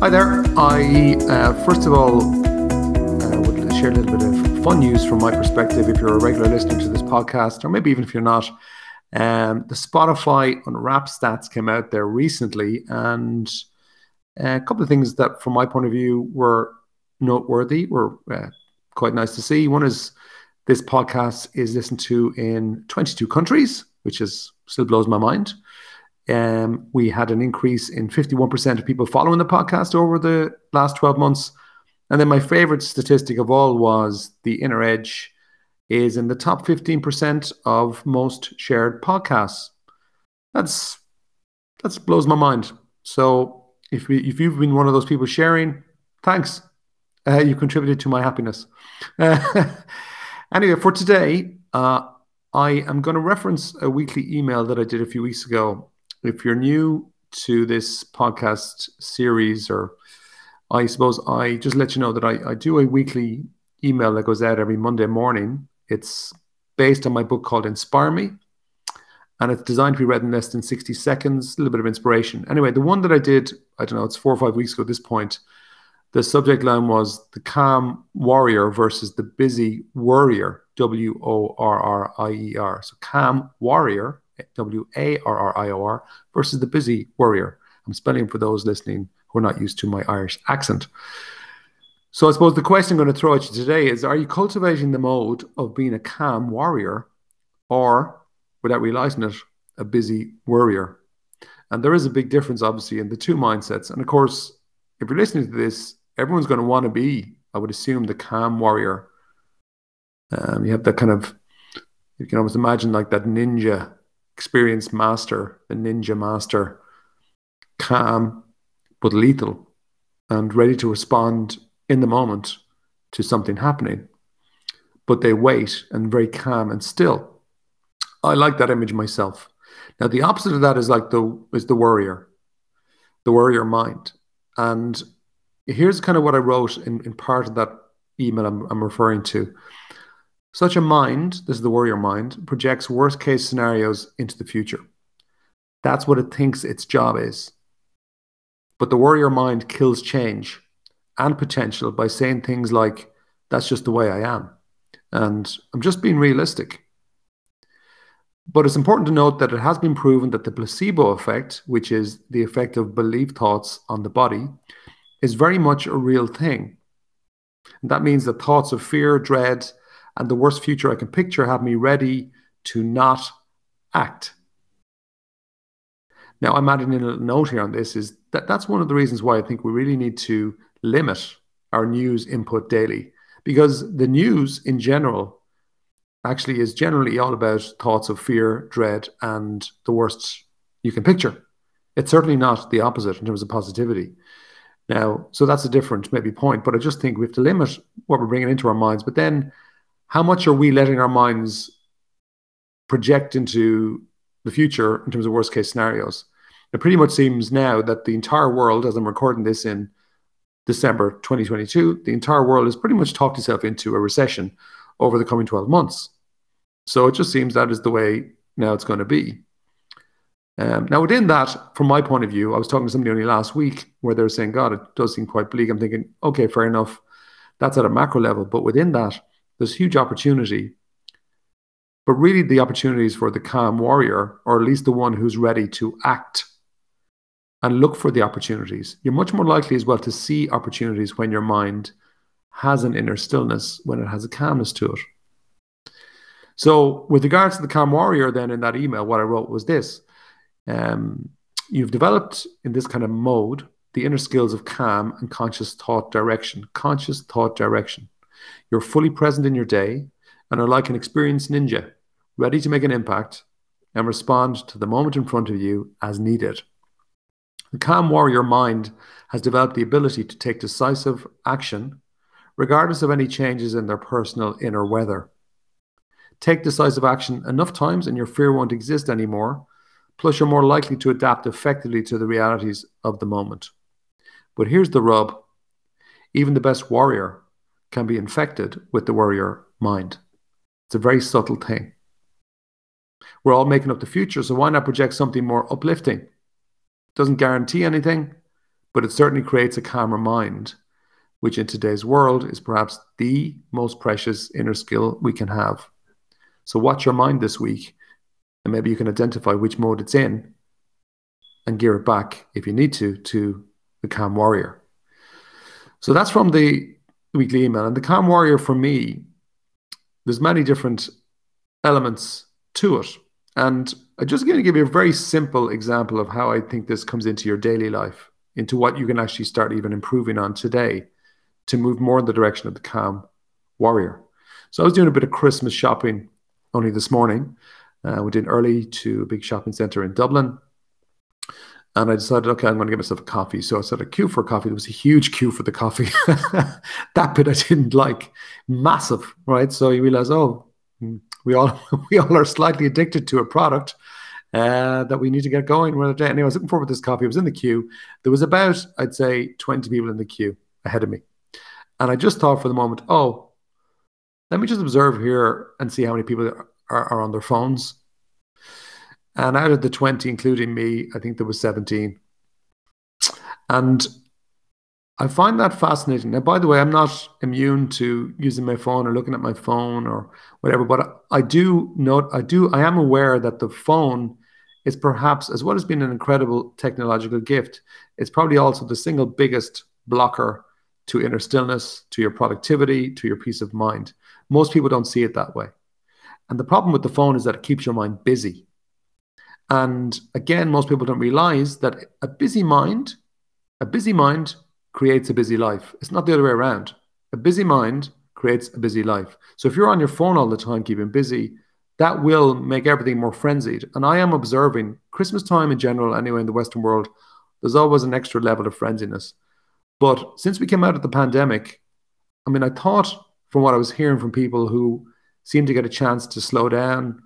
Hi there, I would share a little bit of fun news from my perspective. If you're a regular listener to this podcast, or maybe even if you're not, the Spotify Unwrap stats came out there recently, and a couple of things that from my point of view were noteworthy, were quite nice to see. One is this podcast is listened to in 22 countries, which still blows my mind. We had an increase in 51% of people following the podcast over the last 12 months. And then my favorite statistic of all was the Inner Edge is in the top 15% of most shared podcasts. That blows my mind. So if you've been one of those people sharing, thanks. You contributed to my happiness. Anyway, for today, I am going to reference a weekly email that I did a few weeks ago. If you're new to this podcast series, or I suppose I just let you know that I do a weekly email that goes out every Monday morning. It's based on my book called Inspire Me, and it's designed to be read in less than 60 seconds, a little bit of inspiration. Anyway, the one that I did, I don't know, it's 4 or 5 weeks ago at this point, the subject line was the calm warrior versus the busy worrier, W-O-R-R-I-E-R. So calm warrior, W-A-R-R-I-O-R, versus the busy worrier. I'm spelling for those listening who are not used to my Irish accent. So I suppose the question I'm going to throw at you today is, are you cultivating the mode of being a calm warrior, or, without realizing it, a busy worrier? And there is a big difference, obviously, in the two mindsets. And of course, if you're listening to this, everyone's going to want to be, I would assume, the calm warrior. You have that kind of, you can almost imagine like that ninja experienced master, the ninja master, calm but lethal and ready to respond in the moment to something happening. But they wait and very calm and still. I like that image myself. Now, the opposite of that is like the worrier, mind. And here's kind of what I wrote in part of that email I'm referring to. Such a mind, this is the warrior mind, projects worst-case scenarios into the future. That's what it thinks its job is. But the warrior mind kills change and potential by saying things like, that's just the way I am, and I'm just being realistic. But it's important to note that it has been proven that the placebo effect, which is the effect of belief thoughts on the body, is very much a real thing. And that means that thoughts of fear, dread, and the worst future I can picture have me ready to not act. Now, I'm adding in a note here on this, is that that's one of the reasons why I think we really need to limit our news input daily, because the news in general actually is generally all about thoughts of fear, dread, and the worst you can picture. It's certainly not the opposite in terms of positivity. Now, so that's a different maybe point, but I just think we have to limit what we're bringing into our minds. But then, how much are we letting our minds project into the future in terms of worst case scenarios? It pretty much seems now that the entire world, as I'm recording this in December 2022, the entire world has pretty much talked itself into a recession over the coming 12 months. So it just seems that is the way now it's going to be. Now within that, from my point of view, I was talking to somebody only last week where they were saying, God, it does seem quite bleak. I'm thinking, okay, fair enough. That's at a macro level. But within that, there's huge opportunity, but really the opportunity is for the calm warrior, or at least the one who's ready to act and look for the opportunities. You're much more likely as well to see opportunities when your mind has an inner stillness, when it has a calmness to it. So with regards to the calm warrior, then in that email, what I wrote was this. You've developed in this kind of mode the inner skills of calm and conscious thought direction, You're fully present in your day and are like an experienced ninja, ready to make an impact and respond to the moment in front of you as needed. The calm warrior mind has developed the ability to take decisive action regardless of any changes in their personal inner weather. Take decisive action enough times and your fear won't exist anymore, plus you're more likely to adapt effectively to the realities of the moment. But here's the rub. Even the best warrior can be infected with the warrior mind. It's a very subtle thing. We're all making up the future, so why not project something more uplifting? It doesn't guarantee anything, but it certainly creates a calmer mind, which in today's world is perhaps the most precious inner skill we can have. So watch your mind this week, and maybe you can identify which mode it's in and gear it back, if you need to the calm warrior. So that's from the weekly email. And the calm warrior for me, there's many different elements to it. And I'm just going to give you a very simple example of how I think this comes into your daily life, into what you can actually start even improving on today to move more in the direction of the calm warrior. So I was doing a bit of Christmas shopping only this morning. We did early to a big shopping centre in Dublin. And I decided, okay, I'm going to get myself a coffee. So I set a queue for a coffee. There was a huge queue for the coffee. That bit I didn't like. Massive, right? So you realise, oh, we all are slightly addicted to a product that we need to get going another day. Anyway, I was looking forward to this coffee. I was in the queue. There was about, I'd say, 20 people in the queue ahead of me. And I just thought for the moment, oh, let me just observe here and see how many people are on their phones. And out of the 20, including me, I think there was 17. And I find that fascinating. Now, by the way, I'm not immune to using my phone or looking at my phone or whatever, but I am aware that the phone is perhaps, as well as being an incredible technological gift, it's probably also the single biggest blocker to inner stillness, to your productivity, to your peace of mind. Most people don't see it that way. And the problem with the phone is that it keeps your mind busy. And again, most people don't realize that a busy mind creates a busy life. It's not the other way around. A busy mind creates a busy life. So if you're on your phone all the time, keeping busy, that will make everything more frenzied. And I am observing Christmas time in general, anyway, in the Western world, there's always an extra level of frenziness. But since we came out of the pandemic, I mean, I thought from what I was hearing from people who seemed to get a chance to slow down,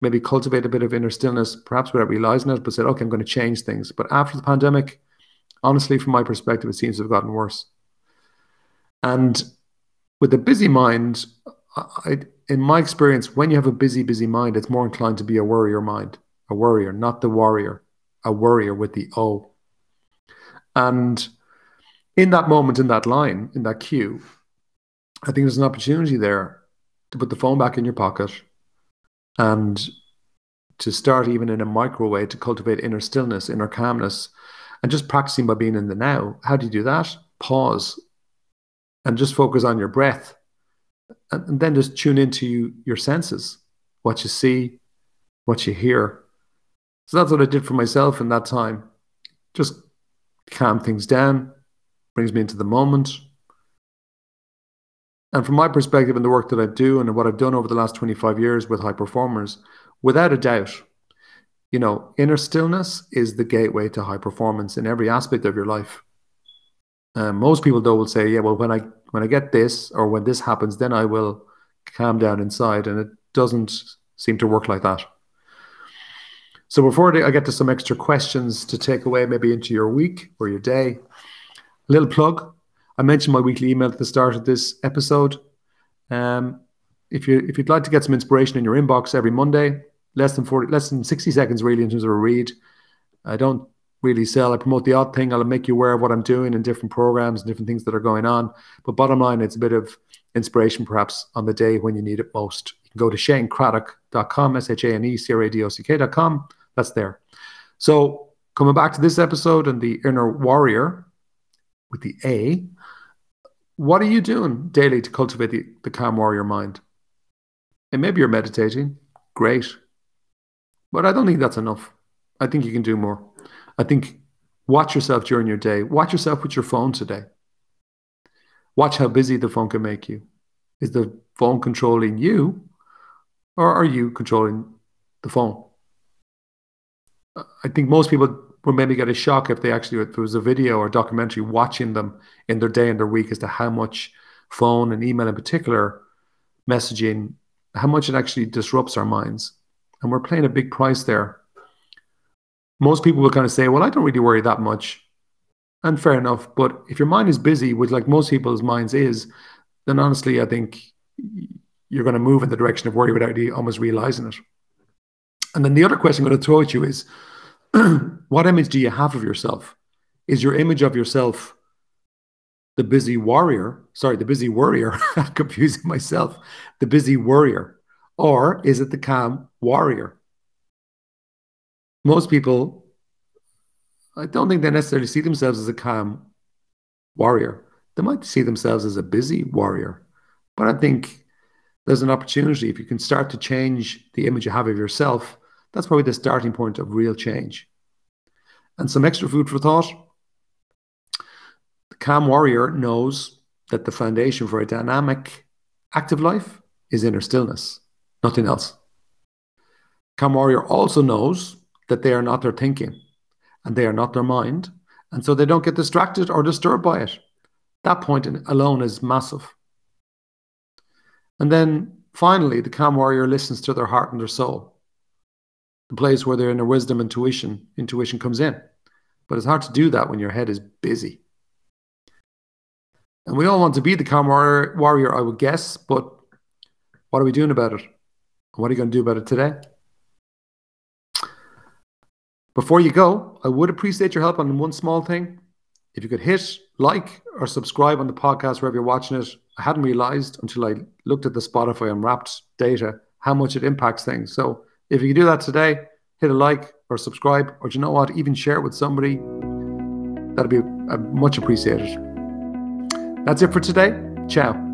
maybe cultivate a bit of inner stillness, perhaps without realizing it, but said, okay, I'm going to change things. But after the pandemic, honestly, from my perspective, it seems to have gotten worse. And with a busy mind, in my experience, when you have a busy, busy mind, it's more inclined to be a worrier mind, a worrier, not the warrior, a worrier with the O. And in that moment, in that line, in that queue, I think there's an opportunity there to put the phone back in your pocket and to start even in a micro way to cultivate inner stillness, inner calmness, and just practicing by being in the now. How do you do that? Pause and just focus on your breath, and then just tune into your senses, what you see, what you hear. So that's what I did for myself in that time. Just calm things down, brings me into the moment. And from my perspective and the work that I do and what I've done over the last 25 years with high performers, without a doubt, you know, inner stillness is the gateway to high performance in every aspect of your life. Most people, though, will say, yeah, well, when I get this or when this happens, then I will calm down inside. And it doesn't seem to work like that. So before I get to some extra questions to take away maybe into your week or your day, a little plug. I mentioned my weekly email at the start of this episode. If you'd like to get some inspiration in your inbox every Monday, less than 60 seconds really in terms of a read. I don't really sell. I promote the odd thing. I'll make you aware of what I'm doing in different programs and different things that are going on. But bottom line, it's a bit of inspiration perhaps on the day when you need it most. You can go to shanecradock.com, ShaneCradock.com. That's there. So coming back to this episode and the inner warrior with the A, what are you doing daily to cultivate the calm warrior mind? And maybe you're meditating. Great. But I don't think that's enough. I think you can do more. I think watch yourself during your day. Watch yourself with your phone today. Watch how busy the phone can make you. Is the phone controlling you, or are you controlling the phone? I think most people would maybe get a shock if there was a video or documentary watching them in their day and their week as to how much phone and email in particular, messaging, how much it actually disrupts our minds. And we're paying a big price there. Most people will kind of say, well, I don't really worry that much. And fair enough. But if your mind is busy, which like most people's minds is, then honestly, I think you're going to move in the direction of worry without almost realizing it. And then the other question I'm going to throw at you is, what image do you have of yourself? Is your image of yourself the busy worrier, I'm confusing myself, the busy worrier, or is it the calm warrior? Most people, I don't think they necessarily see themselves as a calm warrior. They might see themselves as a busy warrior. But I think there's an opportunity. If you can start to change the image you have of yourself, that's probably the starting point of real change. And some extra food for thought. The calm warrior knows that the foundation for a dynamic, active life is inner stillness, nothing else. Calm warrior also knows that they are not their thinking and they are not their mind. And so they don't get distracted or disturbed by it. That point alone is massive. And then finally, the calm warrior listens to their heart and their soul, the place where their inner wisdom and intuition comes in. But it's hard to do that when your head is busy. And we all want to be the calm warrior, I would guess, but what are we doing about it? And what are you going to do about it today? Before you go, I would appreciate your help on one small thing. If you could hit like or subscribe on the podcast wherever you're watching it. I hadn't realized until I looked at the Spotify Unwrapped data how much it impacts things. So if you can do that today, hit a like or subscribe, or do you know what, even share it with somebody. That'd be much appreciated. That's it for today. Ciao.